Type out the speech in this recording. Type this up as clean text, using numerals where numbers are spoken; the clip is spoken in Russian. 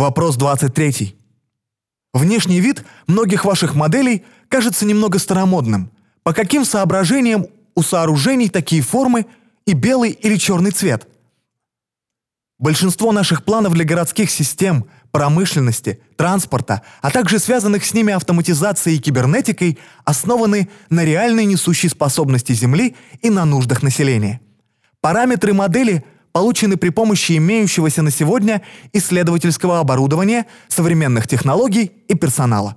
Вопрос 23. Внешний вид многих ваших моделей кажется немного старомодным. По каким соображениям у сооружений такие формы и белый или черный цвет? Большинство наших планов для городских систем, промышленности, транспорта, а также связанных с ними автоматизацией и кибернетикой основаны на реальной несущей способности Земли и на нуждах населения. Параметры модели получены при помощи имеющегося на сегодня исследовательского оборудования, современных технологий и персонала.